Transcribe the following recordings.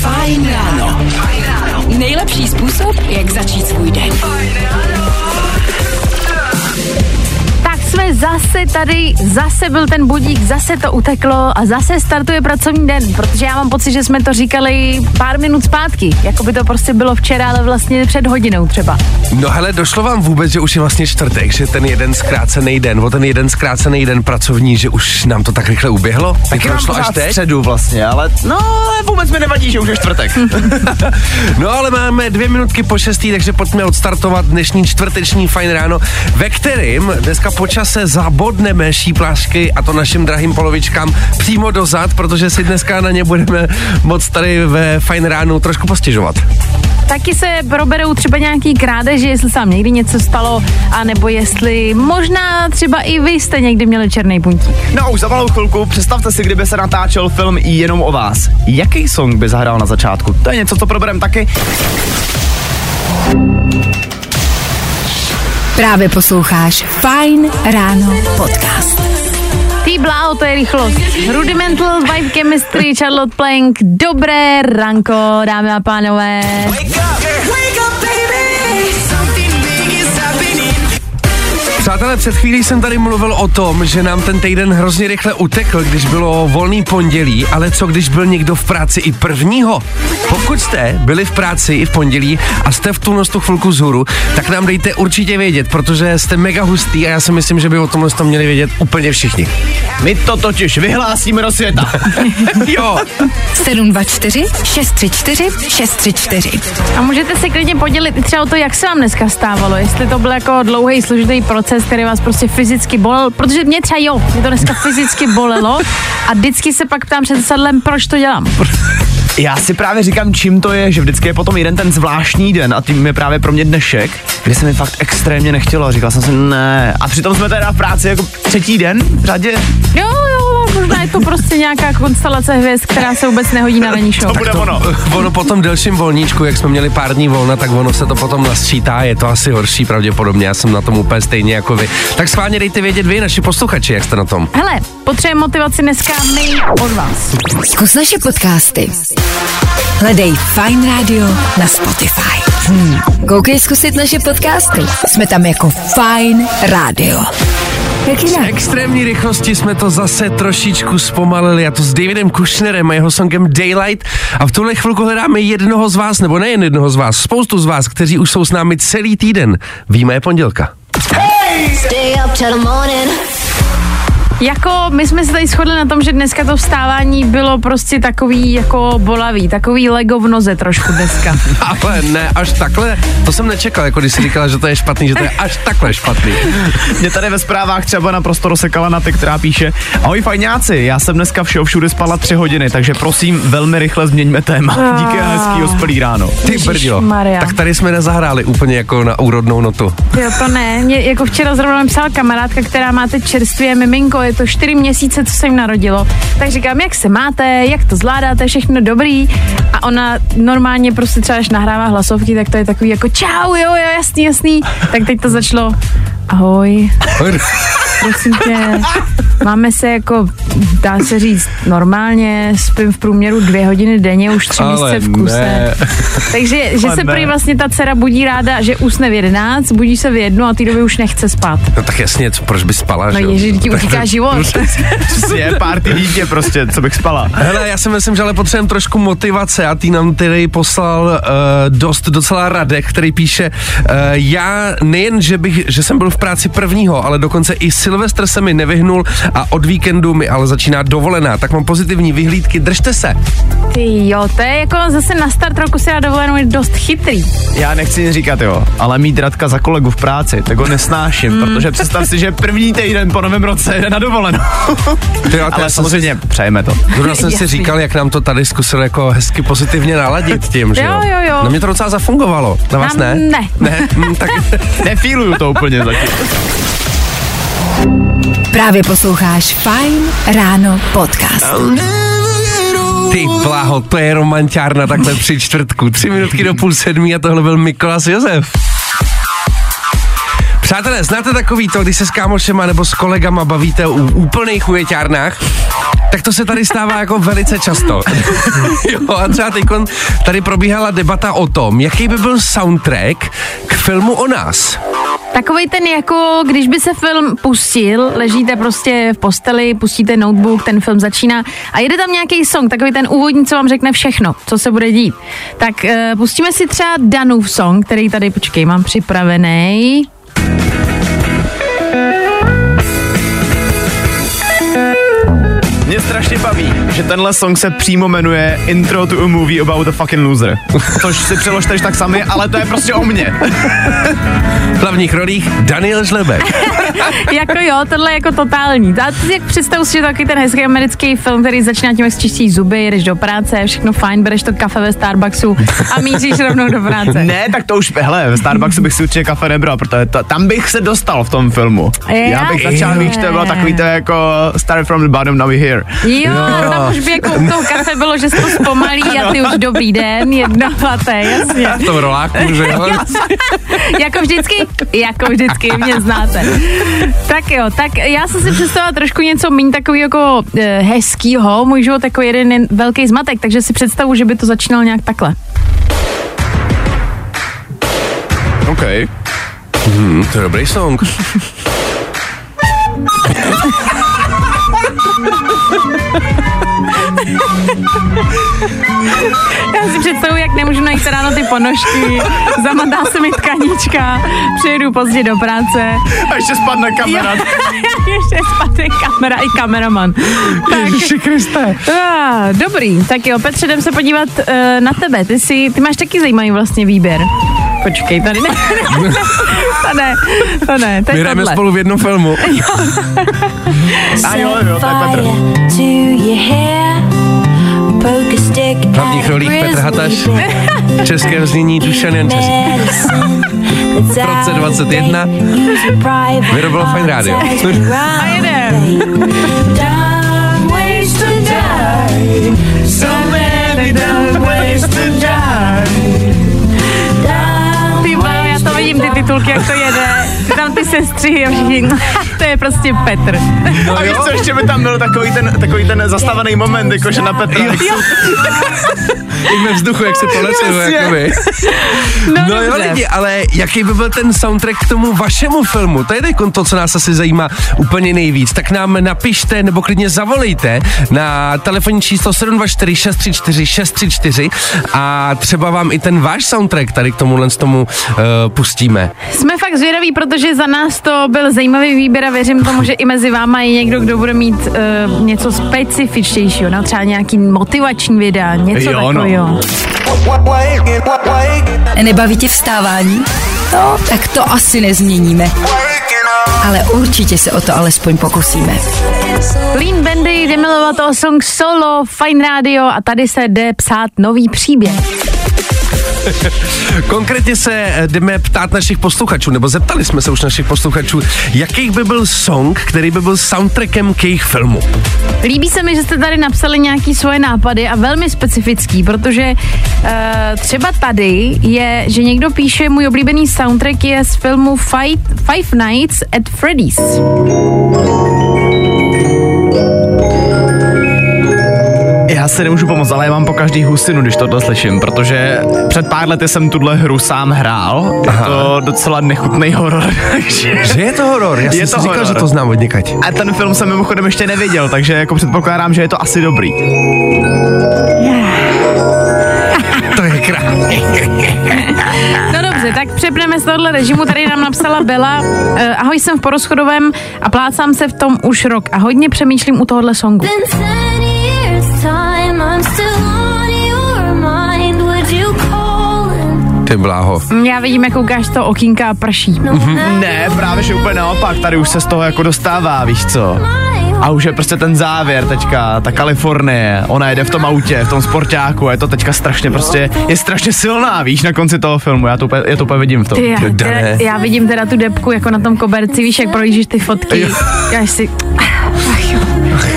Fajn ráno. Nejlepší způsob, jak začít svůj den. Fajn ráno. Tak jsme zase tady, zase byl ten budík, zase to uteklo a zase startuje pracovní den, protože já mám pocit, že jsme to říkali pár minut zpátky, jako by to prostě bylo včera, ale vlastně před hodinou třeba. No hele, došlo vám vůbec, že už je vlastně čtvrtek, že ten jeden zkrácený den, o ten jeden zkrácený den pracovní, že už nám to tak rychle uběhlo? Tak to došlo až teď? Středu vlastně, ale no, ale vůbec mi nevadí, že už je čtvrtek. No ale máme 5:02, takže pojďme odstartovat dnešní čtvrteční Fajn ráno, ve kterým dneska počase zabodneme šíplášky, a to našim drahým polovičkám přímo do zad, protože si dneska na ně budeme moc tady ve Fajn ránu trošku postěžovat. Taky se proberou třeba nějaký krádeže, jestli se vám někdy něco stalo, anebo jestli možná třeba i vy jste někdy měli černý puntík. No a už za malou chvilku představte si, kdyby se natáčel film jenom o vás. Jaký song by zahrál na začátku? To je něco, co probereme taky. Právě posloucháš Fajn ráno podcast. Ty bláho, to je rychlost. Rudimental, Vibe Chemistry, Charlotte Plank. Dobré ranko, dámy a pánové. Přátelé, před chvílí jsem tady mluvil o tom, že nám ten týden hrozně rychle utekl, když bylo volný pondělí, ale co když byl někdo v práci i prvního? Pokud jste byli v práci i v pondělí a jste v tu chvilku zhůru, tak nám dejte určitě vědět, protože jste mega hustý a já si myslím, že by o tomhle to měli vědět úplně všichni. My to totiž vyhlásíme do světa. Jo. 724 634 634. A můžete se klidně podělit i třeba o to, jak se vám dneska stávalo, jestli to byl jako dlouhý složitý proces, který vás prostě fyzicky bolel, protože mě třeba jo, mě to dneska fyzicky bolelo a vždycky se pak ptám před sadlem, proč to dělám. Já si právě říkám, čím to je, že vždycky je potom jeden ten zvláštní den a tím je právě pro mě dnešek, kde se mi fakt extrémně nechtělo a říkal jsem si ne. A přitom jsme teda v práci jako třetí den v řadě. Jo, možná je to prostě nějaká konstelace hvězd, která se vůbec nehodí na ranní show. To bude ono. Ono po tom delším volníčku, jak jsme měli pár dní volna, tak ono se to potom nasčítá, je to asi horší pravděpodobně, já jsem na tom úplně stejně jako vy. Tak schválně dejte vědět vy, naši posluchači, jak jste na tom. Hele, potřebujeme motivaci dneska my od vás. Zkus naše podcasty. Hledej Fajn rádio na Spotify. Koukej zkusit naše podcasty. Jsme tam jako Fajn rádio. S extrémní rychlosti jsme to zase trošičku zpomalili, a to s Davidem Kushnerem a jeho songem Daylight, a v tuhle chvilku hledáme jednoho z vás, nebo nejen jednoho z vás, spoustu z vás, kteří už jsou s námi celý týden. Víme, je pondělka. Hey! Stay up till the morning. Jako my jsme se tady shodli na tom, že dneska to vstávání bylo prostě takový jako bolavý, takový Lego v noze trošku dneska. Ale ne, až takhle, to jsem nečekal, jako když jsi říkala, že to je špatný, že to je až takhle špatný. Mě tady ve zprávách třeba naprosto rozsekala Nathan, která píše: ahoj fajňáci, já jsem dneska všude spala 3 hodiny, takže prosím, velmi rychle změňme téma. Díky a hezký ospalý ráno. Ty brďo, tak tady jsme nezahráli úplně jako na úrodnou notu. Jo, to ne, mě jako včera zrovna psala kamarádka, která má teď čerstvě miminko, je to 4 měsíce, co se jim narodilo. Tak říkám, jak se máte, jak to zvládáte, všechno dobrý. A ona normálně prostě třeba, až nahrává hlasovky, tak to je takový jako čau, jo, jasný. Tak teď to začalo, ahoj. Prosím tě, máme se jako, dá se říct, normálně, spím v průměru 2 hodiny denně, už 3 měsíce v kuse. Ne. Takže že ale se prý vlastně ta dcera budí ráda, že usne v 11, budí se v 1 a té době už nechce spát. No tak jasně, proč by spala, že? No ježi, ti utíká život. Je párty dítě prostě, co bych spala. Hele, já si myslím, že ale potřebujeme trošku motivace a ty nám tady poslal docela Radek, který píše, já nejen, že jsem byl v práci prvního, ale dokonce i Silvestr se mi nevyhnul a od víkendu mi ale začíná dovolená, tak mám pozitivní vyhlídky, držte se. Ty jo, to je jako zase na start roku si na dovolenou je dost chytrý. Já nechci říkat jo, ale mít Radka za kolegu v práci, tak ho nesnáším, protože představ si, že první týden po novém roce jde na dovolenou. Ale samozřejmě přejeme to. Zrovna jsem si říkal, jak nám to tady zkusil jako hezky pozitivně naladit tím, že jo. No mě to docela zafungovalo, na vás ne? Ne. Tak nefíluju to úplně zatím. Právě posloucháš Fajn ráno podcast. Ty bláho, to je romanťárna takhle při čtvrtku. 3:03 a tohle byl Mikolas Josef. Přátelé, znáte takový to, když se s kámošema nebo s kolegama bavíte o úplných ujeťárnách? Tak to se tady stává jako velice často. Jo, a třeba teďkon tady probíhala debata o tom, jaký by byl soundtrack k filmu o nás. Takovej ten jako, když by se film pustil, ležíte prostě v posteli, pustíte notebook, ten film začíná a jede tam nějaký song, takový ten úvodní, co vám řekne všechno, co se bude dít. Tak pustíme si třeba Danův song, který tady, počkej, mám připravený. Mě strašně baví, že tenhle song se přímo jmenuje Intro to a Movie About a Fucking Loser. Což si přeložte tak sami, ale to je prostě o mně. V hlavních rolích Daniel Žlebek. Jako jo, tohle je jako totální. A jak představu si, že takový ten hezký americký film, který začíná tím, jak čistíš zuby, jdeš do práce, všechno fajn, bereš to kafe ve Starbucksu a míříš rovnou do práce. Ne, tak to už, hele, ve Starbucksu bych si určitě kafe nebral, protože tam bych se dostal v tom filmu. Já bych začal, víš, to bylo takový to jako start from the bottom, now we're here. Jo, no. Tam už by jako u toho kafe bylo, že se to zpomalí a ty už dobrý den, jedna vaté, jasně. V tom roláku, že jo? Jako vždycky, mě znáte. Tak jo, tak já jsem si představila trošku něco méně takový jako hezkýho, můj život jako jeden velký zmatek, takže si představu, že by to začínalo nějak takhle. Okej. Okay. To je dobrý song. Já si představuji, jak nemůžu najít ráno ty ponožky, zamatá se mi tkaníčka, přijedu pozdě do práce. A ještě spadne kamera. Ještě spadne kamera i kameraman. Ježiši Kriste. Dobrý, tak jo, Petře, jdem se podívat na tebe, ty máš taky zajímavý vlastně výběr. Počkej, tady ne. To ne, to je tohle. My jdeme spolu v jednom filmu. A jo, to je Petr. V hlavních rolích Petr Hataš, české znění Dušan Jan Český. V roce 21 vyrobilo Fajn rádio. A jedem. Ty titulky, jak to jede, tam ty sestřihy a všichni, to je prostě Petr. No a víš co, ještě by tam byl takový ten zastavený moment, jakože na Petra. Jak ve vzduchu, jak se polecil, jakoby. No jo lidi, ale jaký by byl ten soundtrack k tomu vašemu filmu? To je to, co nás asi zajímá úplně nejvíc. Tak nám napište nebo klidně zavolejte na telefonní číslo 724 634 634 a třeba vám i ten váš soundtrack tady k tomuhle z tomu pustí. Jsme fakt zvědaví, protože za nás to byl zajímavý výběr a věřím tomu, že i mezi váma je někdo, kdo bude mít něco specifičtějšího, no, třeba nějaký motivační videa, něco takového. Nebaví tě vstávání? No, tak to asi nezměníme. Ale určitě se o to alespoň pokusíme. Clean Bandit, Demi Lovato, song Solo, Fajn rádio a tady se jde psát nový příběh. Konkrétně se jdeme ptát našich posluchačů, nebo zeptali jsme se už našich posluchačů, jaký by byl song, který by byl soundtrackem k jejich filmu. Líbí se mi, že jste tady napsali nějaký svoje nápady a velmi specifický, protože třeba tady je, že někdo píše, můj oblíbený soundtrack je z filmu Five Nights at Freddy's. Já si nemůžu pomoct, ale já mám po každý husinu, když tohle slyším, protože před pár lety jsem tuhle hru sám hrál. Aha. Je to docela nechutný horor. Že je to horor? Já jsem si říkal, že to znám od někať. A ten film jsem mimochodem ještě neviděl, takže jako předpokládám, že je to asi dobrý. To je krásný. No dobře, tak přepneme z tohohle režimu, tady nám napsala Bela. Ahoj, jsem v porozchodovém a plácám se v tom už rok a hodně přemýšlím u tohohle songu. Ty bláho. Já vidím, jak koukáš to okýnka a prší. Ne, právě že úplně naopak, tady už se z toho jako dostává, víš co. A už je prostě ten závěr teďka, ta Kalifornie, ona jede v tom autě, v tom sportáku a je to teďka strašně prostě, je strašně silná, víš, na konci toho filmu, já to úplně vidím v tom. Já vidím teda tu debku jako na tom koberci, víš, jak projížíš ty fotky, já si...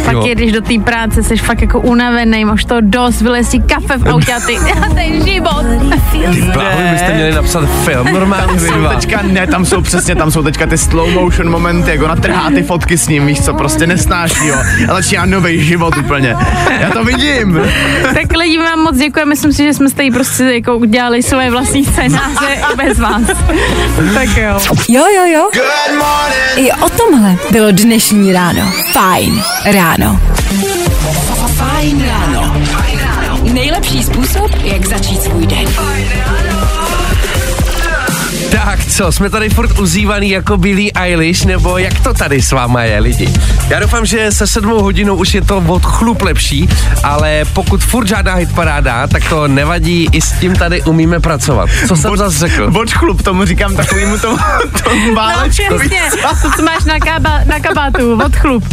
Pak jedeš do té práce, jsi fakt jako unavený, máš to dost, vylez si kafe v autě a ty, ten život. Ty bláho, byste měli napsat film, normálně vydva. Tam jsou teďka ty slow motion momenty, jak ona trhá ty fotky s ním, víš co, prostě nesnáší, jo. Ale já nový život úplně. Já to vidím. Tak lidi, vám moc děkujeme, myslím si, že jsme tady prostě jako udělali svoje vlastní scénáře bez vás. Tak jo. Jo. I o tomhle bylo dnešní ráno. Fajn ráno. Fajn ráno. Fajn ráno. Nejlepší způsob, jak začít svůj den. Fajn ráno. Tak co, jsme tady furt uzývaný jako Billie Eilish, nebo jak to tady s váma je, lidi? Já doufám, že se 7 hodinou už je to od chlup lepší, ale pokud furt žádná hitparáda, tak to nevadí, i s tím tady umíme pracovat. Co jsem zase řekl? Od chlup, tomu říkám takovýmu tomu válečku. No přesně, to co máš na kabátu, od chlup.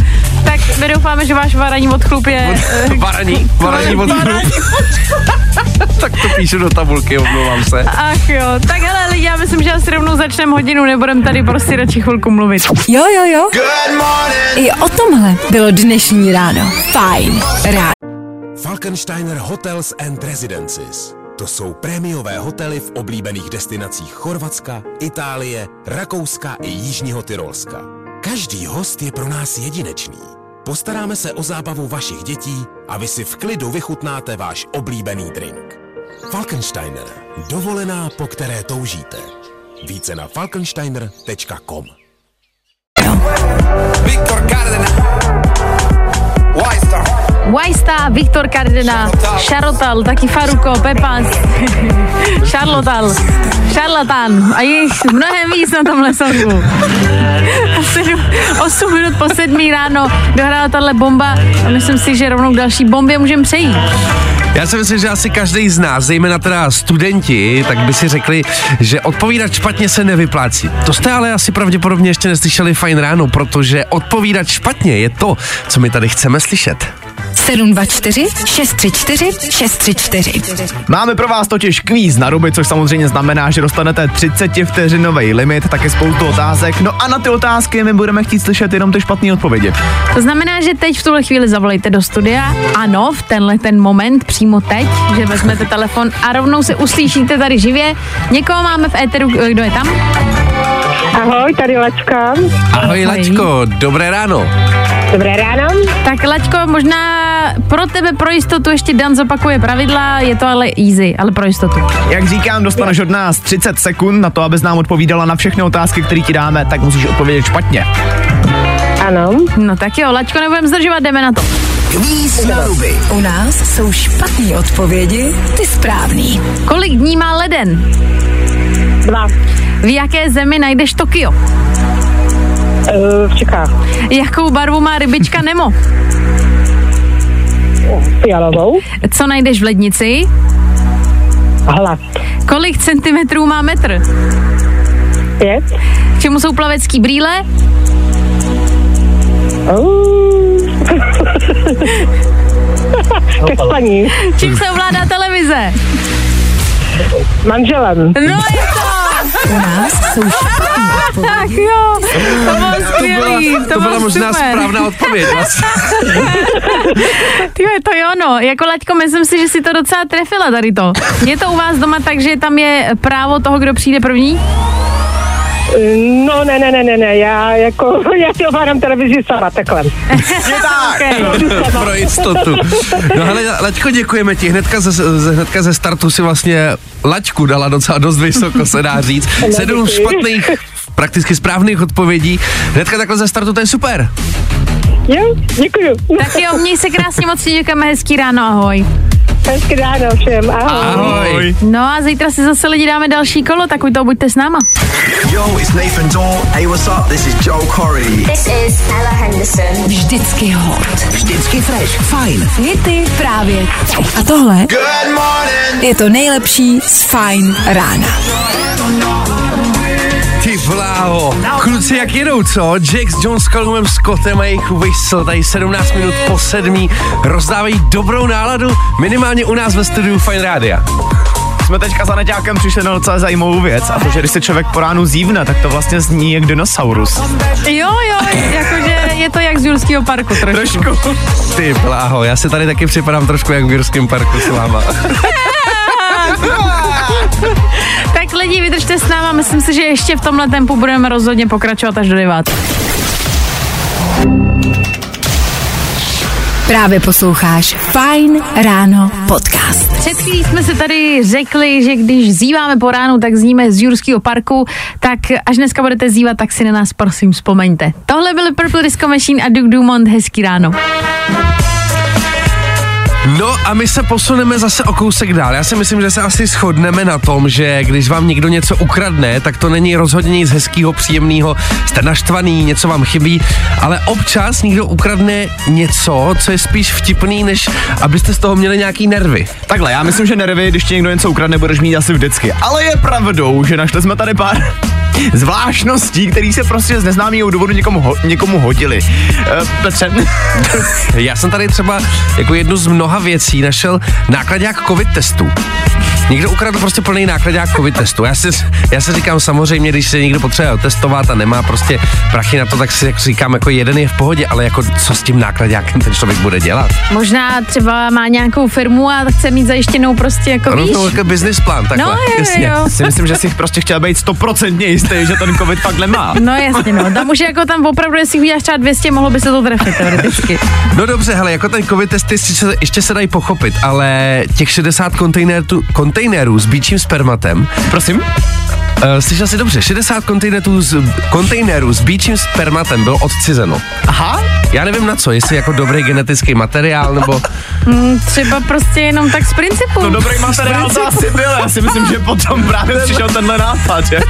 Tak my doufáme, že váš varaní od chlup je... Varaní od chlup. Tak to píšu do tabulky, omlouvám se. Ach jo, tak hele lidi, já myslím, že asi rovnou začneme hodinu, nebudem tady prostě radši chvilku mluvit. Jo. I o tomhle bylo dnešní ráno. Fajn ráno. Falkensteiner Hotels and Residences. To jsou prémiové hotely v oblíbených destinacích Chorvatska, Itálie, Rakouska i Jižního Tyrolska. Každý host je pro nás jedinečný. Postaráme se o zábavu vašich dětí a vy si v klidu vychutnáte váš oblíbený drink. Falkensteiner. Dovolená, po které toužíte. Více na falkensteiner.com. Viktor Cardena. Wajsta, Viktor Cardena, Šarotal, taky Faruko, Pepas, Charlotal, Charlatan a jich mnohem víc na tomhle songu. 7:08 ráno dohrála tahle bomba a myslím si, že rovnou k další bombě můžeme přejít. Já si myslím, že asi každý z nás, zejména teda studenti, tak by si řekli, že odpovídat špatně se nevyplácí. To jste ale asi pravděpodobně ještě neslyšeli Fajn ráno, protože odpovídat špatně je to, co my tady chceme slyšet. 724 634 634. Máme pro vás totiž kvíz na ruby, což samozřejmě znamená, že dostanete 30-vteřinový limit, taky spoustu otázek. No a na ty otázky my budeme chtít slyšet jenom ty špatné odpovědi. To znamená, že teď v tuhle chvíli zavolejte do studia. Ano, v tenhle ten moment, přímo teď, že vezmete telefon a rovnou se uslyšíte tady živě. Někoho máme v éteru, kdo je tam? Ahoj, tady Laťka. Ahoj Laťko, dobré ráno. Dobré ráno. Tak Laťko, možná pro tebe pro jistotu ještě Dan zopakuje pravidla, je to ale easy, ale pro jistotu. Jak říkám, dostaneš od nás 30 sekund na to, abys nám odpovídala na všechny otázky, které ti dáme, tak musíš odpovědět špatně. Ano. No tak jo, Laťko, nebudeme zdržovat, jdeme na to. Kvíz na ruby. U nás jsou špatné odpovědi, ty správný. Kolik dní má leden? 2. V jaké zemi najdeš Tokio? V Čechách. Jakou barvu má rybička Nemo? Fialovou. Co najdeš v lednici? Hlad. Kolik centimetrů má metr? 5. K čemu jsou plavecký brýle? Ke spaní. Čím se ovládá televize? Manželem. No je to! U nás jsou špatný odpověď. Tak jo, to bylo skvělý, to byla možná správná odpověď. Tyjo, to je ono, jako Laťko, myslím si, že si to docela trefila tady to. Je to u vás doma tak, že tam je právo toho, kdo přijde první? No ne, já si ovládám televizi sama, takhle. Okay. Pro jistotu. No hele, Laťko, děkujeme ti, hnedka ze startu si vlastně Laťku dala docela dost vysoko, se dá říct. 7 špatných, prakticky správných odpovědí, hnedka takhle ze startu, to je super. Jo, děkuju. Tak jo, měj se krásně, moc ti děkujeme, hezký ráno, ahoj. Hezký ráno všem, ahoj. No a zítra si zase lidi dáme další kolo, tak už to buďte s náma. Yo, it's Nathan Dahl. Hey, what's up? This is Joe Corey. This is Ella Henderson. Vždycky hot. Vždycky fresh. Fajn. Hity právě. A tohle je to nejlepší z Fajn rána. Ty vláho, kluci jak jedou, co? Jack Jones s Callumem Scottem a jejich Whistle, tady 17:07, rozdávají dobrou náladu, minimálně u nás ve studiu Fajn rádia. jsme teďka za Naďákem přišli na docela zajímavou věc, a to, že když se člověk po ránu zívne, tak to vlastně zní jak dinosaurus. Jo, jakože je to jak z Jurského parku trošku. Ty bláho, já si tady taky připadám trošku jak v Jurském parku s váma. Tak lidi, vydržte s náma, myslím si, že ještě v tomhle tempu budeme rozhodně pokračovat až do 9. Právě posloucháš Fajn ráno podcast. Před chvílí jsme se tady řekli, že když zíváme po ránu, tak zníme z Jurského parku, tak až dneska budete zívat, tak si na nás prosím vzpomeňte. Tohle byly Purple Disco Machine a Duke Dumont, hezký ráno. No a my se posuneme zase o kousek dál. Já si myslím, že se asi shodneme na tom, že když vám někdo něco ukradne, tak to není rozhodně nic hezkýho, příjemného, jste naštvaný, něco vám chybí, ale občas někdo ukradne něco, co je spíš vtipný, než abyste z toho měli nějaký nervy. Takhle, já myslím, že nervy, když ti někdo něco ukradne, budeš mít asi vždycky. Ale je pravdou, že našli jsme tady pár zvláštností, který se prostě z neznámého důvodu někomu hodili. Petře. Já jsem tady třeba jako jednu z mnoha věcí našel nákladák covid testů. Někdo ukradl prostě plný nákladák covid testů. Já si říkám, samozřejmě, když se někdo potřebuje otestovat a nemá prostě prachy na to, tak si říkám, jako jeden je v pohodě, ale jako co s tím nákladákem ten člověk bude dělat? Možná třeba má nějakou firmu a chce mít zajištěnou prostě jako víš. No, to business plán, takhle. No, si myslím, že si prostě chtěl být 100% jistý, že ten covid fakt nemá. No jasně, no. Tam už jako tam opravdu, jestli uděláš třeba 200, mohlo by se to trefit teoreticky. No dobře, hele, jako ten covid testy ještě se dají pochopit, ale těch 60 kontejnerů s bíčím spermatem. Prosím? Slyšel jsi dobře, 60 kontejnerů s bíčím spermatem bylo odcizeno. Aha. Já nevím na co, jestli jako dobrý genetický materiál, nebo... třeba prostě jenom tak z principu. No dobrý materiál to asi byl, já si myslím, že potom právě přišel tenhle nápad, jak?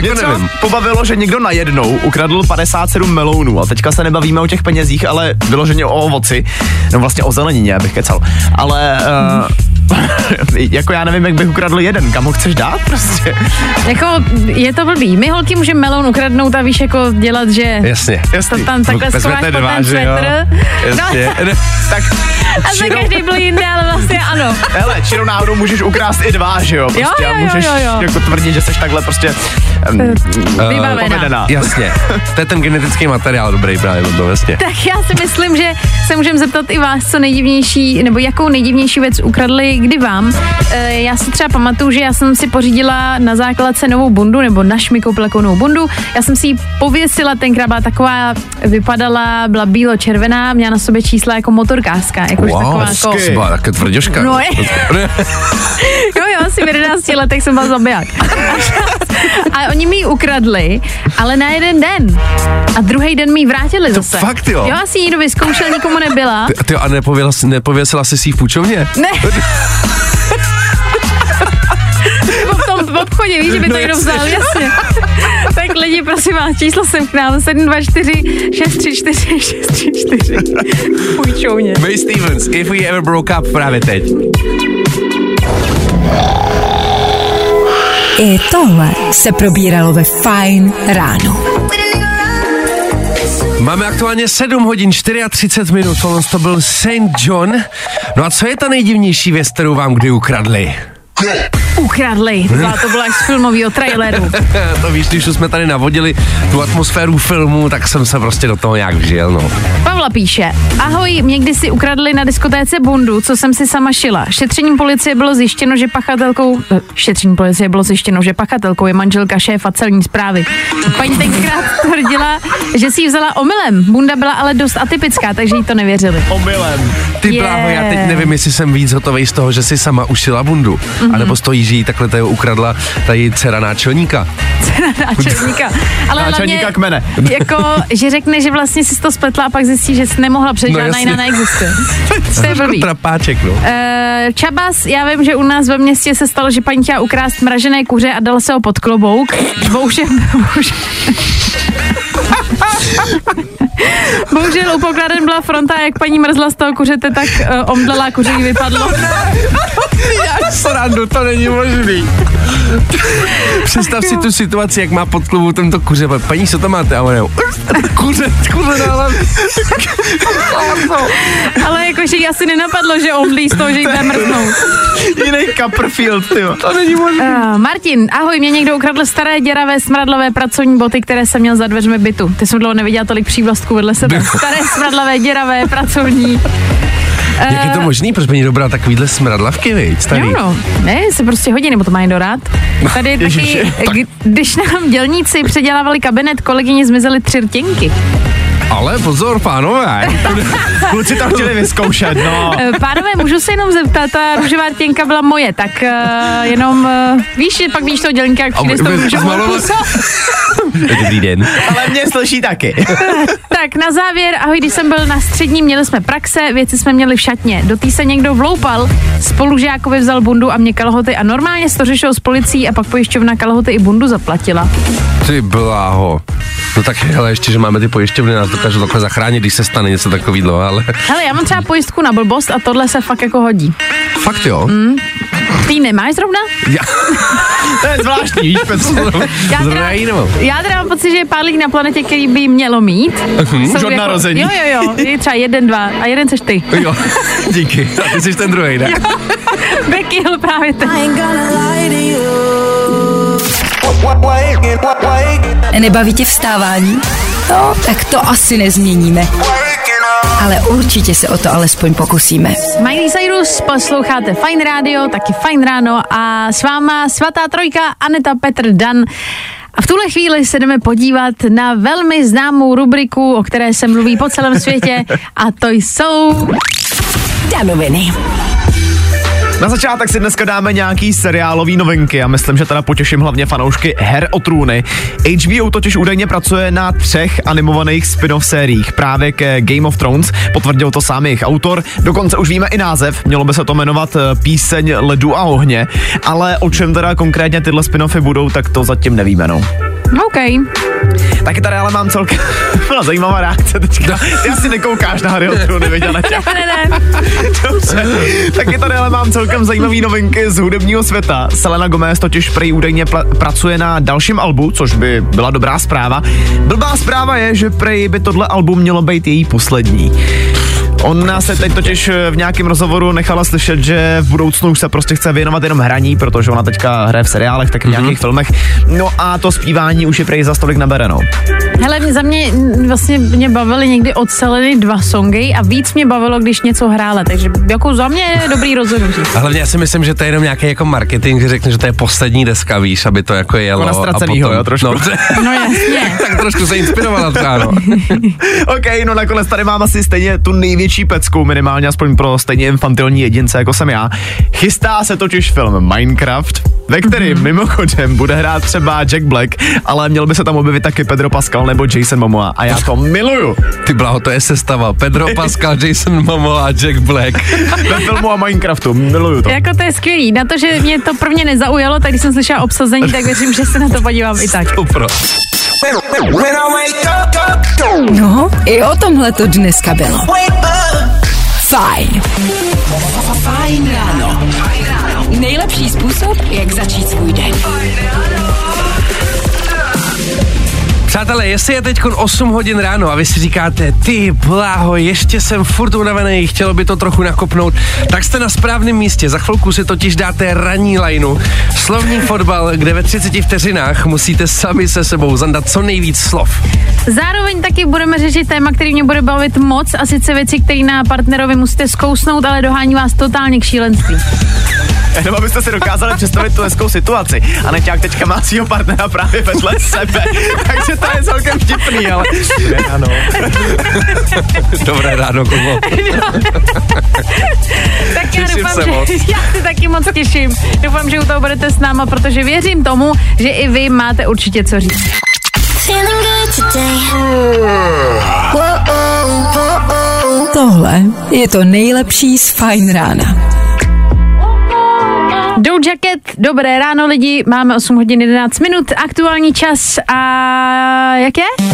Mě třeba pobavilo, že někdo najednou ukradl 57 melounů a teďka se nebavíme o těch penězích, ale vyloženě o ovoci, no vlastně o zelenině, abych kecal, ale... jako já nevím, jak bych ukradl jeden, kam ho chceš dát prostě. Jako je to blbý, my holky můžeme melon ukradnout a víš jako dělat, že... Jasně. To tam takhle skováš po ten svetr. Jasně. No, tak, a se každý byl jinde, ale vlastně ano. Hele, čirou náhodou můžeš ukrást i dva, že jo? Prostě, jo. A můžeš jako tvrdit, že seš takhle prostě vybavená. Jasně, to je ten genetický materiál dobrý právě, to jasně. Tak já si myslím, že se můžeme zeptat i vás, co nejdivnější, nebo jakou nejdivnější věc ukradli, kdy vám. Já si třeba pamatuju, že já jsem si pořídila na základce novou bundu, nebo naš mi koupila novou bundu. Já jsem si ji pověsila, tenkrát byla taková, vypadala, byla bílo-červená, měla na sobě čísla jako motorkářská. Jakože wow, taková jako... Byla také tvrděžka. No jo, asi v 11 letech jsem byla zabiják. A oni mi ji ukradli, ale na jeden den. A druhý den mi ji vrátili zase. To fakt jo? Jo, asi nikdo vyzkoušel, nikomu nebyla. Ty a nepověsila jsi ji v půjčovně? Ne. V obchodě, víš, že by to jenom vzal, jasně. Tak lidi, prosím vás, číslo sem k nám, 724 634 634. Půjčovně. Ray Stevens, If We Ever Broke Up, právě teď. I tohle se probíralo ve Fajn ráno. Máme aktuálně 7 hodin 34 minut, to byl St. John. No a co je ta nejdivnější věc, kterou vám kdy ukradli? Ukradli, to bylo jak z filmového traileru. To víš, když jsme tady navodili tu atmosféru filmu, tak jsem se prostě do toho nějak vžil, no. Pavla píše, ahoj, mě kdysi ukradli na diskotéce bundu, co jsem si sama šila. Šetřením policie bylo zjištěno, že pachatelkou je manželka šéfa celní správy. Paní tenkrát tvrdila, že si ji vzala omylem. Bunda byla ale dost atypická, takže jí to nevěřili. Omylem. Ty bláho, já teď nevím, jestli jsem víc hotovej z toho, že si sama ušila bundu. Anebo stojí, že jí takhle tady ukradla tady dcera náčelníka. Ale náčelníka hlavně, kmene. Jako, že řekne, že vlastně si to spletla a pak zjistí, že jsi nemohla před žádná jiná neexistuje. To je blbý. Trapáček, no. Čabas, já vím, že u nás ve městě se stalo, že paní chtěla ukrást mražené kuře a dala se ho pod klobouk. Bohužel u pokladen byla fronta a jak paní mrzla z toho kuřete, tak omdlela, kuře jí vypadlo. Já srandu, to není možný. Představ si tu situaci, jak má pod klubou tento kuře. Paní, co to máte? A on je, kuře náhle. Ale jakože jí asi nenapadlo, že omdlí z toho, že jí bude mrznout. Jiný Copperfield, tyjo. To není možné. Martin, ahoj, mě někdo ukradl staré děravé smradlavé pracovní boty, které jsem měl za dveřmi bytu. Ty jsem dlouho neviděla tolik přívlastků vedle sebe. Staré smradlavé děravé pracovní. Jak je to možný, proč by mě dobrá takovýhle smradlavky, viď, starý? Jo, ne, se prostě hodí, nebo to má někdo rád. Tady je taky, když nám dělníci předělávali kabinet, kolegyně zmizely 3 rtěnky. Ale pozor, pánové, kluci to chtěli vyzkoušet, no. Pánové, můžu se jenom zeptat, ta růžová rtěnka byla moje, tak jenom, víš, pak víš toho dělníka, jak přijde s tou růžovou pusou. Dobrý den. Ale mě slyší taky. Tak na závěr, ahoj, když jsem byl na střední, měli jsme praxe, věci jsme měli v šatně. Do té se někdo vloupal, spolužákovi vzal bundu a mě kalhoty a normálně se to řešilo s policií a pak pojišťovna kalhoty i bundu zaplatila. Ty bláho. No tak hele, ještě, že máme ty pojišťovny, nás dokážou takhle zachránit, když se stane něco takovýhle, ale... Hele, já mám třeba pojistku na blbost a tohle se fakt jako hodí. Fakt jo? Ty nemáš zrovna? Já... To je zvláštní, víš, já teda mám pocit, že je pár lidí na planetě, který by mělo mít. Už od narození. Jako, jo, je třeba 1, 2 a 1 seš ty. Jo, díky. A ty jsi ten druhej, ne? Becky Hill, právě ten. Nebaví tě vstávání? No, tak to asi nezměníme. Ale určitě se o to alespoň pokusíme. Miley Cyrus, posloucháte Fajn rádio, taky Fajn ráno a s váma svatá trojka Aneta, Petr, Dan. A v tuhle chvíli se jdeme podívat na velmi známou rubriku, o které se mluví po celém světě, a to jsou... Danoviny. Na začátek si dneska dáme nějaký seriálový novinky a myslím, že teda potěším hlavně fanoušky Her o trůny. HBO totiž údajně pracuje na 3 animovaných spin-off sériích právě ke Game of Thrones, potvrdil to sám jejich autor, dokonce už víme i název, mělo by se to jmenovat Píseň ledu a ohně, ale o čem teda konkrétně tyhle spin-offy budou, tak to zatím nevíme, no. OK. Taky tady ale mám celkem zajímavá reakce teďka. Ty asi nekoukáš na Harry Potteru, nevěděl na tě. Ne. Dobře. Taky tady ale mám celkem zajímavý novinky z hudebního světa. Selena Gomez totiž prý údajně pracuje na dalším albu, což by byla dobrá zpráva. Blbá zpráva je, že prý by tohle album mělo být její poslední. Ona se teď totiž v nějakém rozhovoru nechala slyšet, že v budoucnu už se prostě chce věnovat jenom hraní, protože ona teďka hraje v seriálech, tak v nějakých filmech. No a to zpívání už je prej za stolik nabereno. Hele, za mě vlastně mě bavily někdy od Seleny 2 songy a víc mě bavilo, když něco hrála, takže jako za mě je dobrý rozhodnutí. A hlavně já si myslím, že to je jenom nějaký jako marketing, že řekne, že to je poslední deska, víš, aby to jako jelo. Ona ztracenýho, jo, trošku. No jasně. Tak trošku se inspirovala třeba, no. OK, no nakonec tady mám asi stejně tu největší pecku, minimálně aspoň pro stejně infantilní jedince, jako jsem já. Chystá se totiž film Minecraft, ve kterém mimochodem bude hrát třeba Jack Black, ale měl by se tam objevit taky Pedro Pascal nebo Jason Momoa a já to miluju. Ty blaho, to je sestava. Pedro Pascal, Jason Momoa a Jack Black. Ve filmu a Minecraftu, miluju to. Jako to je skvělý. Na to, že mě to prvně nezaujalo, tak když jsem slyšela obsazení, tak věřím, že se na to podívám i tak. Super. No, i o tomhle to dneska bylo. Fajn. Fajn ráno. Nejlepší způsob, jak začít svůj den. Přátelé, jestli je teď 8 hodin ráno a vy si říkáte, ty bláho, ještě jsem furt unavený, chtělo by to trochu nakopnout, tak jste na správném místě. Za chvilku si totiž dáte ranní lajnu, slovní fotbal, kde ve 30 vteřinách musíte sami se sebou zandat co nejvíc slov. Zároveň taky budeme řešit téma, který mě bude bavit moc, a sice věci, které na partnerovi musíte zkousnout, ale dohání vás totálně k šílenství. Jenom abyste si dokázali představit tu hezkou situaci. A Neťák teďka má svýho partnera právě vedle sebe, takže to je celkem vtipný, ale... Dobré ráno. Dobré ráno, Kubo. Tak já doufám, že... Já se taky moc těším. Doufám, že u toho budete s náma, protože věřím tomu, že i vy máte určitě co říct. Tohle je to nejlepší z Fajn rána. Doe Jacket, dobré ráno lidi, máme 8 hodin 11 minut, aktuální čas a jak je?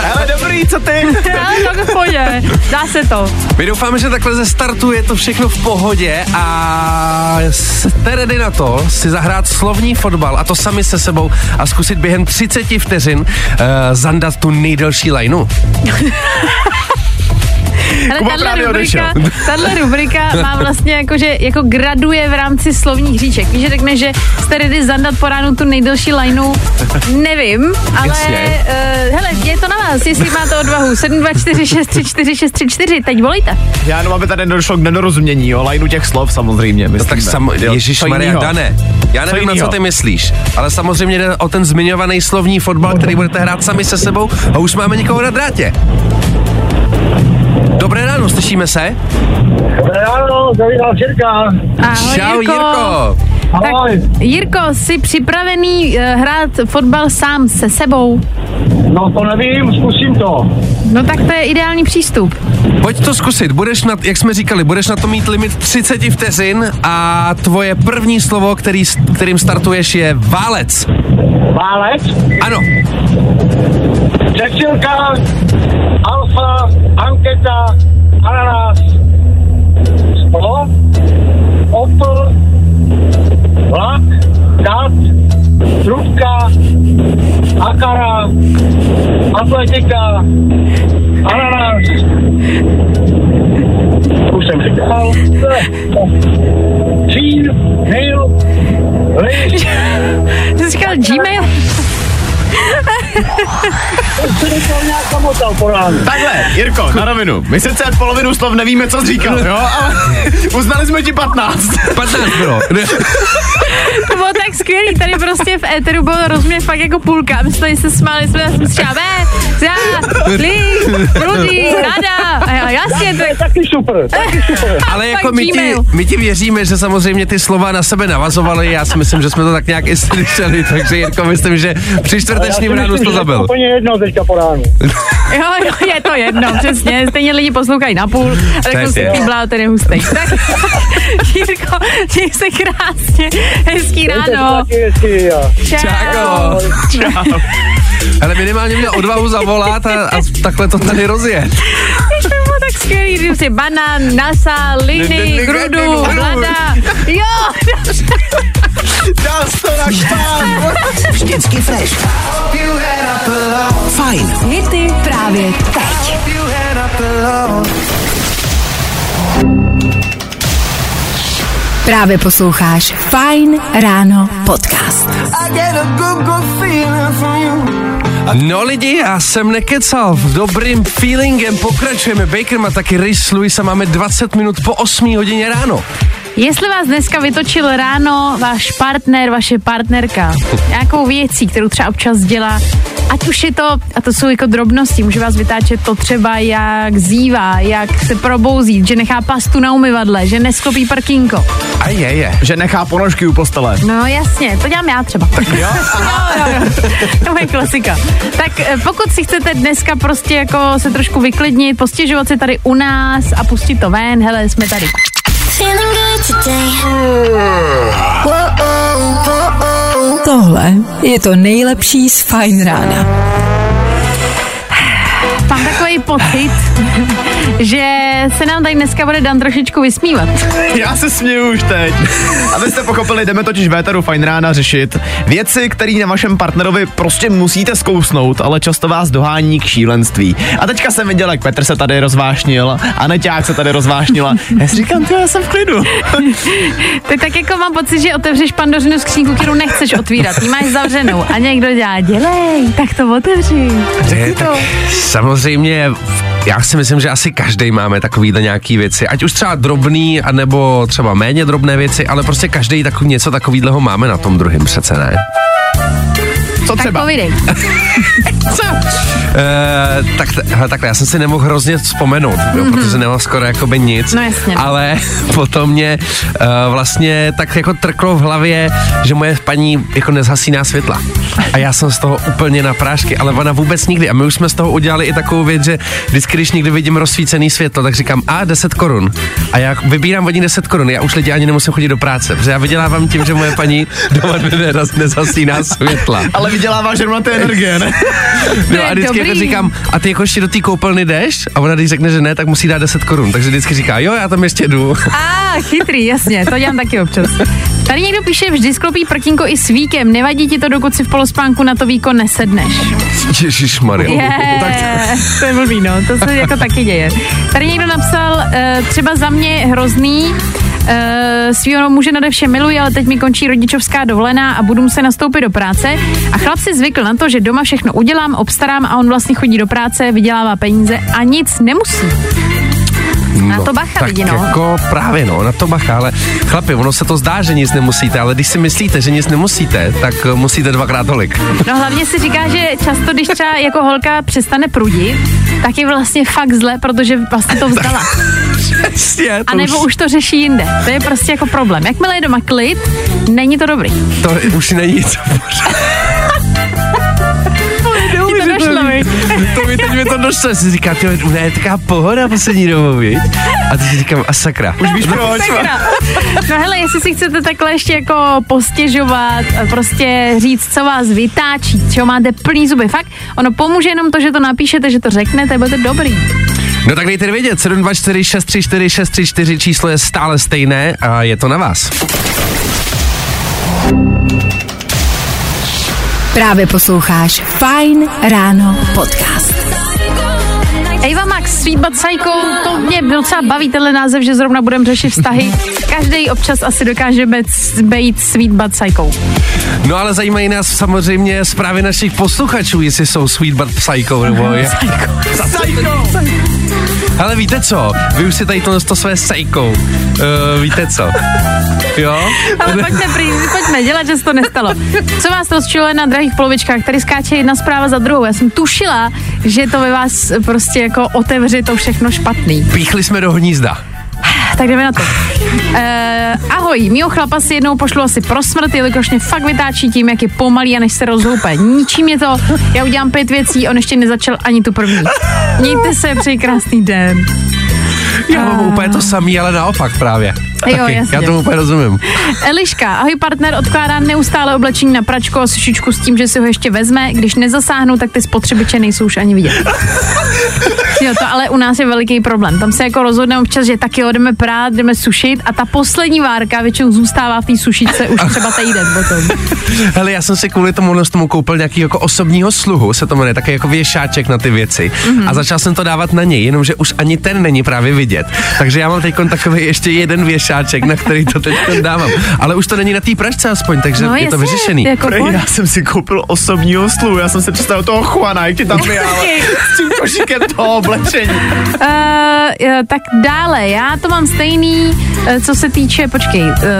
Hele dobrý, co ty? Hele, tak v pohodě, dá se to. My doufáme, že takhle ze startu je to všechno v pohodě a jste ready na to si zahrát slovní fotbal a to sami se sebou a zkusit během 30 vteřin zandat tu nejdelší lajnu. Kuba právě odešel. Tahle rubrika má vlastně jako graduje v rámci slovních říček. Víš, že řekne, že jste ready zandat po ránu tu nejdelší lajnu, nevím, ale hele, je to na vás, jestli máte odvahu. 724634634, teď volejte. Já jenom, aby tady nedošlo k nedorozumění, jo, lajnu těch slov samozřejmě. No tak ježišmarja, Dané, já nevím, na co ty myslíš, ale samozřejmě jde o ten zmiňovaný slovní fotbal, který budete hrát sami se sebou a už máme někoho na drátě. Dobré ráno, slyšíme se? Dobré ráno, zdraví vás Jirka. Ahoj, čau, Jirko. Ahoj. Tak, Jirko, jsi připravený hrát fotbal sám se sebou? No to nevím, zkusím to. No tak to je ideální přístup. Pojď to zkusit, jak jsme říkali, budeš na to mít limit 30 vteřin a tvoje první slovo, kterým startuješ, je válec. Válec? Ano. Čečilka, alfa, anketa, ananas, sto, opl, vlak, kat, trubka, akara, atletika, ananas. Už jsem říkal. Gmail, list. Jsi říkal Gmail? Takhle, Jirko, na rovinu. My sice polovinu slov nevíme, co jsi říkal, jo, ale uznali jsme ti 15. 15 bylo. To bylo tak skvělý, tady prostě v éteru bylo rozumět fakt jako půlka. My jsme se smáli, jsme šťáve, já, lí, prudí, rada. A já, jasně. To je taky super. Ale jako my ti věříme, že samozřejmě ty slova na sebe navazovaly. Já si myslím, že jsme to tak nějak i slyšeli, takže Jirko, myslím, že při čtvrtečním ránu to zabil. Úplně jedno teďka po ránu. Jo, je to jedno, přesně. Stejně lidi poslouchají napůl, ale to si týblá, ten je hustej. Tak, Jirko, děj se krásně. Hezký ráno. Čau. Ale minimálně měl odvahu zavolat a takhle to tady rozjet. To bylo tak skvělý, že jsi banán, nasa, liny, grudu, vlada. Jo, dal jsi to na špán. Vždycky fresh. Fajn. Hity právě teď. Právě posloucháš Fajn ráno podcast. No lidi, já jsem nekecal, v dobrým feelingem pokračujeme. Baker má taky Rys Luisa, máme 20 minut po 8 hodině ráno. Jestli vás dneska vytočil ráno váš partner, vaše partnerka, nějakou věcí, kterou třeba občas dělá, ať už je to, a to jsou jako drobnosti, může vás vytáčet to třeba, jak zívá, jak se probouzí, že nechá pastu na umyvadle, že nesklopí parkínko. A je, že nechá ponožky u postele. No jasně, to dělám já třeba. Jo? No. To je klasika. Tak pokud si chcete dneska prostě jako se trošku vyklidnit, postěžovat si tady u nás a pustit to ven, hele, jsme tady. Tohle je to nejlepší z Fajn rána. Mám takový pocit, že se nám tady dneska bude Dan trošičku vysmívat. Já se směju už teď. Abyste pochopili, jdeme totiž véteru Fajn rána řešit věci, které na vašem partnerovi prostě musíte zkousnout, ale často vás dohání k šílenství. A teďka jsem viděl, jak Petr se tady rozvášnil a Neťák se tady rozvášnila. Já si říkám, já jsem v klidu. Tak jako mám pocit, že otevřeš Pandořinu skříňku, kterou nechceš otvírat. Jí máš zavřenou a někdo dělá, dělej, tak to otevři. Samozřejmě, já si myslím, že asi každý máme takovýhle nějaký věci, ať už třeba drobný, anebo třeba méně drobné věci, ale prostě každý něco takovýhleho máme na tom druhém přece, ne? Co třeba? Tak povídej. Co? Takhle, já jsem si nemohl hrozně vzpomenout, protože nemám skoro jakoby nic, no jasně. Ale potom mě vlastně tak jako trklo v hlavě, že moje paní jako nezhasíná světla. A já jsem z toho úplně na prášky, ale ona vůbec nikdy. A my už jsme z toho udělali i takovou věc, že vždycky, když někdy vidím rozsvícený světlo, tak říkám, 10 korun. A já vybírám od ní 10 korun, já už lidi ani nemusím chodit do práce, protože já vydělávám tím, že moje paní doma nezhasíná světla. Ale vyděláváš jenom na té energie, ne? No a vždycky jako říkám, a ty jako ještě do té koupelny jdeš? A ona když řekne, že ne, tak musí dát 10 korun. Takže vždycky říká, jo, já tam ještě jdu. Chytrý, jasně, to dělám taky občas. Tady někdo píše, vždy sklopí prkínko i s víkem. Nevadí ti to, dokud si v polospánku na to víko nesedneš. Ježišmarja. To je blbý, no. To se jako taky děje. Tady někdo napsal, třeba za mě hrozný, svýho muže nade vše miluji, ale teď mi končí rodičovská dovolená a budu muset nastoupit do práce. A chlap si zvykl na to, že doma všechno udělám, obstarám a on vlastně chodí do práce, vydělává peníze a nic nemusí. No, na to bacha, vidí, no. Jako právě, no, na to bacha, ale chlapi, ono se to zdá, že nic nemusíte, ale když si myslíte, že nic nemusíte, tak musíte dvakrát tolik. No hlavně si říká, že často, když třeba jako holka přestane prudit, tak je vlastně fakt zle, protože vlastně to vzdala. Přesně. A nebo už to řeší jinde. To je prostě jako problém. Jakmile je doma klid, není to dobrý. To už není nic. To mi teď došlo, si říká, ona je taková pohoda poslední dobou, viď? A ty si říkám, a sakra, už víš proč? No hele, jestli si chcete takhle ještě jako postěžovat, prostě říct, co vás vytáčí, čeho máte plný zuby, fakt, ono pomůže jenom to, že to napíšete, že to řeknete, budete dobrý. No tak dejte vědět, 724634634 číslo je stále stejné a je to na vás. Právě posloucháš Fajn ráno podcast. Ava Max, Sweet But Psycho, to mě docela baví tenhle název, že zrovna budeme řešit vztahy. Každý občas asi dokáže být Sweet But Psycho. No ale zajímají nás samozřejmě zprávy našich posluchačů, jestli jsou Sweet But Psycho nebo Psycho. Ale víte co? Vy už si tady to své sejkou. Víte co? Jo? Ale pojďme dělat, že se to nestalo. Co vás rozčiluje na drahých polovičkách? Tady skáče jedna zpráva za druhou. Já jsem tušila, že to ve vás prostě jako otevře to všechno špatný. Píchli jsme do hnízda. Tak jdeme na to. Ahoj, mýho chlapa si jednou pošlu asi pro smrt, jelikož mě fakt vytáčí tím, jak je pomalý a než se rozhoupe. Ničí mě to, já udělám 5 věcí, on ještě nezačal ani tu první. Mějte se, přeji krásný den. Já mám úplně to samý, ale naopak právě. Jo, jasně. Já tomu úplně rozumím. Eliška, ahoj, partner odkládá neustále oblečení na pračku a sušičku s tím, že si ho ještě vezme. Když nezasáhnu, tak ty spotřebiče nejsou už ani vidět. Jo, to ale u nás je veliký problém. Tam se jako rozhodneme občas, že taky jo, jdeme prát, jdeme sušit a ta poslední várka většinou zůstává v té sušičce už třeba týden potom. Hele, já jsem si kvůli tomu koupil nějaký jako osobního sluhu, se to jmenuje, taky jako věšáček na ty věci. Mm-hmm. A začal jsem to dávat na něj, jenomže už ani ten není právě vidět. Takže já mám teďkon takový ještě jeden věšáček, na který to teď dávám. Ale už to není na té pračce aspoň, takže no, je to vyřešený. Jako já jsem si koupil osobního sluhu, já jsem se představil toho Juana, jak ti tam vyjával s tím košíkem toho oblečení. Tak dále, já to mám stejný, co se týče,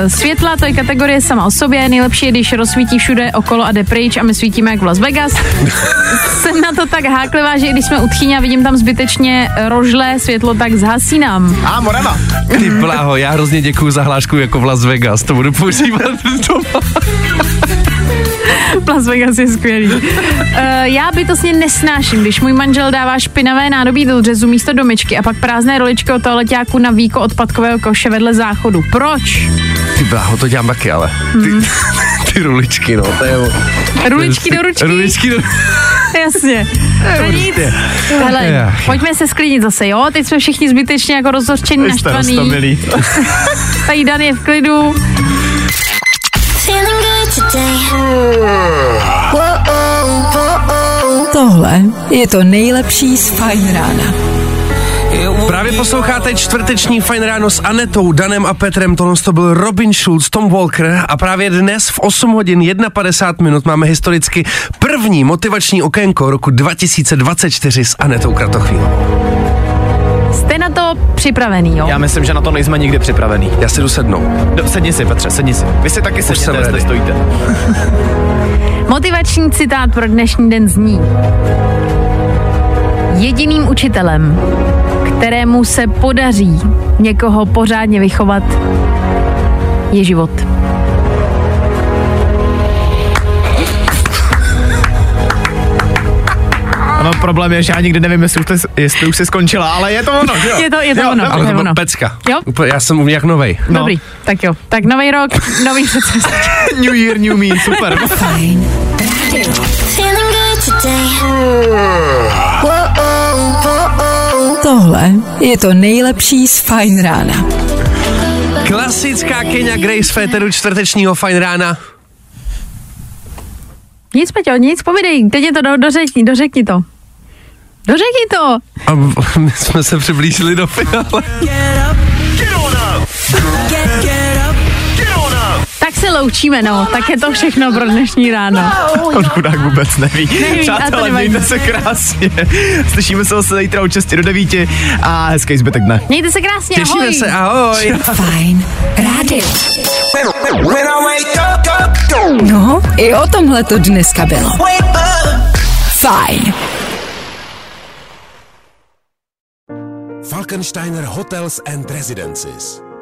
světla, to je kategorie sama o sobě, nejlepší je, když rozsvítí všude okolo a jde pryč a my svítíme jak v Las Vegas. Jsem na to tak háklivá, že i když jsme u tchýně a vidím tam zbytečně rožlé světlo, tak zhasí nám. A Morava. Ty bláho, já hrozně děkuju za hlášku jako v Las Vegas, to budu používat doma. Las Vegas je skvělý. Já bytostně nesnáším, když můj manžel dává špinavé nádobí do dřezu místo do myčky a pak prázdné roličky od toaleťáku na víko odpadkového koše vedle záchodu. Proč? Ty bláho, to dělám taky, ale. Ty ruličky, no, to je... Ruličky do ručky? Ruličky do jasně. To nic. Hele, pojďme se sklidnit zase, jo? Teď jsme všichni zbytečně jako rozhořčení, naštvaný. Tady Dan je v klidu. Tohle je to nejlepší z Fajn rána. Právě posloucháte čtvrteční Fajn ráno s Anetou, Danem a Petrem. Tohle to byl Robin Schulz, Tom Walker a právě dnes v 8 hodin 51 minut máme historicky první motivační okénko roku 2024 s Anetou Kratochvílovou. Jste na to připravený, jo? Já myslím, že na to nejsme nikdy připravený. Já si jdu sednout. Sedni si, Petře, sedni si. Vy si taky sedněte, jestli stojíte. Motivační citát pro dnešní den zní: jediným učitelem, kterému se podaří někoho pořádně vychovat, je život. No, problém je, že já nikdy nevím, jestli už se skončila, ale je to ono, že jo? Je to ono. Ale to bylo pecka. Jo? Já jsem uměl jak novej. No. Dobrý, tak jo. Tak nový rok, nový předsevství. New year, new me, super. Fajn. Tohle je to nejlepší z Fajn rána. Klasická Kenya Grace Fetteru čtvrtečního Fajn rána. Nic, Peťo, nic, povídej, teď je to, dořekni to. Dořekni to! A my jsme se přiblížili do finále. Tak se loučíme, no, tak je to všechno pro dnešní ráno. On chudák vůbec neví. Přátelé, mějte se krásně. Slyšíme se zase zítra od 6 do 9 a hezký zbytek dne. Mějte se krásně, ahoj. Těšíme se, ahoj. Fajn rádio. No, i o tomhle to dneska bylo. Fajn. Falkensteiner Hotels and Residences.